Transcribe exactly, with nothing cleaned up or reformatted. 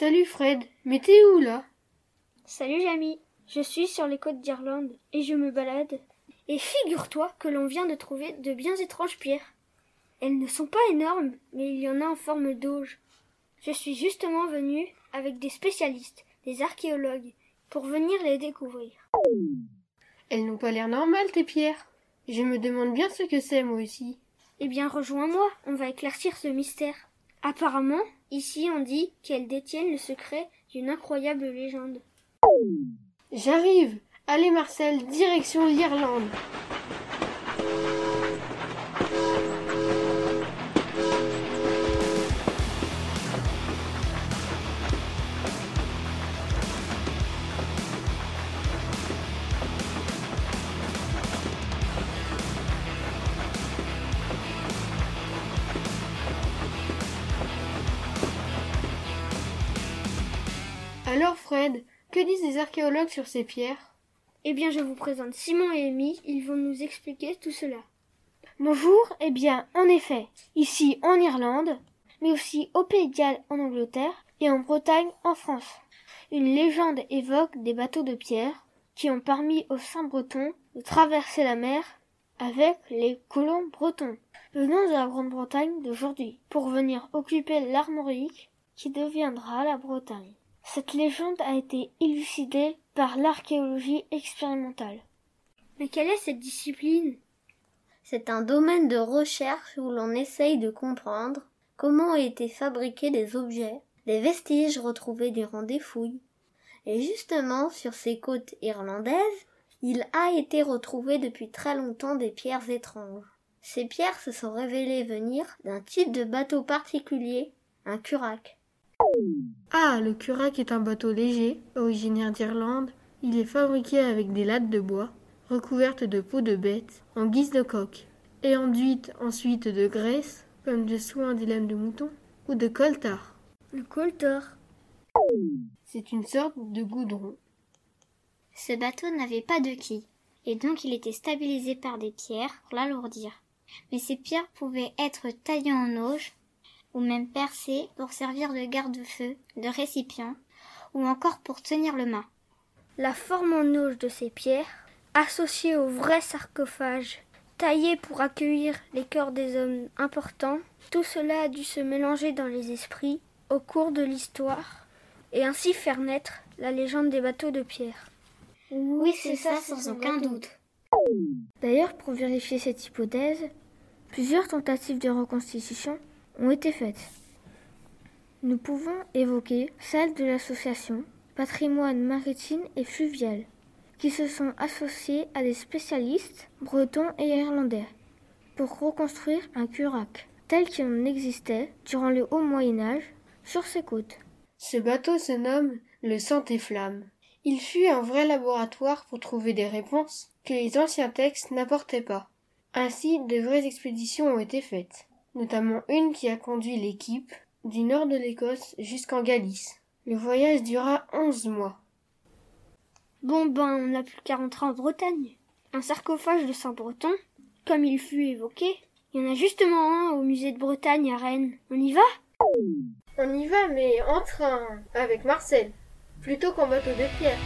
Salut Fred, mais t'es où là ? Salut Jamie, je suis sur les côtes d'Irlande et je me balade. Et figure-toi que l'on vient de trouver de bien étranges pierres. Elles ne sont pas énormes, mais il y en a en forme d'auge. Je suis justement venue avec des spécialistes, des archéologues, pour venir les découvrir. Elles n'ont pas l'air normales tes pierres. Je me demande bien ce que c'est moi aussi. Eh bien rejoins-moi, on va éclaircir ce mystère. Apparemment, ici on dit qu'elles détiennent le secret d'une incroyable légende. J'arrive! Allez Marcel, direction l'Irlande! Alors Fred, que disent les archéologues sur ces pierres ? Eh bien je vous présente Simon et Amy, ils vont nous expliquer tout cela. Bonjour, eh bien en effet, ici en Irlande, mais aussi au Pays de Galles en Angleterre et en Bretagne en France. Une légende évoque des bateaux de pierre qui ont permis aux saints bretons de traverser la mer avec les colons bretons, venant de la Grande-Bretagne d'aujourd'hui, pour venir occuper l'Armorique qui deviendra la Bretagne. Cette légende a été élucidée par l'archéologie expérimentale. Mais quelle est cette discipline ? C'est un domaine de recherche où l'on essaye de comprendre comment ont été fabriqués des objets, des vestiges retrouvés durant des fouilles. Et justement, sur ces côtes irlandaises, il a été retrouvé depuis très longtemps des pierres étranges. Ces pierres se sont révélées venir d'un type de bateau particulier, un currach. Ah, le currach est un bateau léger, originaire d'Irlande. Il est fabriqué avec des lattes de bois, recouvertes de peau de bête, en guise de coque, et enduites ensuite de graisse, comme de soins des lames de mouton, ou de coltar. Le coltar, c'est une sorte de goudron. Ce bateau n'avait pas de quille, et donc il était stabilisé par des pierres pour l'alourdir. Mais ces pierres pouvaient être taillées en auge, ou même percé pour servir de garde-feu, de récipient, ou encore pour tenir le mât. La forme en auge de ces pierres, associée au vrai sarcophage, taillé pour accueillir les corps des hommes importants, tout cela a dû se mélanger dans les esprits au cours de l'histoire, et ainsi faire naître la légende des bateaux de pierre. Oui, c'est, c'est ça, ça sans aucun doute. D'ailleurs, pour vérifier cette hypothèse, plusieurs tentatives de reconstitution ont été faites. Nous pouvons évoquer celles de l'association Patrimoine Maritime et Fluvial, qui se sont associées à des spécialistes bretons et irlandais pour reconstruire un currach tel qu'il en existait durant le haut Moyen-Âge sur ses côtes. Ce bateau se nomme le Santé Flamme. Il fut un vrai laboratoire pour trouver des réponses que les anciens textes n'apportaient pas. Ainsi, de vraies expéditions ont été faites, notamment une qui a conduit l'équipe du nord de l'Écosse jusqu'en Galice. Le voyage dura onze mois. Bon ben, on n'a plus qu'à rentrer en Bretagne. Un sarcophage de saint breton, comme il fut évoqué, il y en a justement un au musée de Bretagne à Rennes. On y va ? On y va, mais en train, avec Marcel, plutôt qu'en bateau de pierre.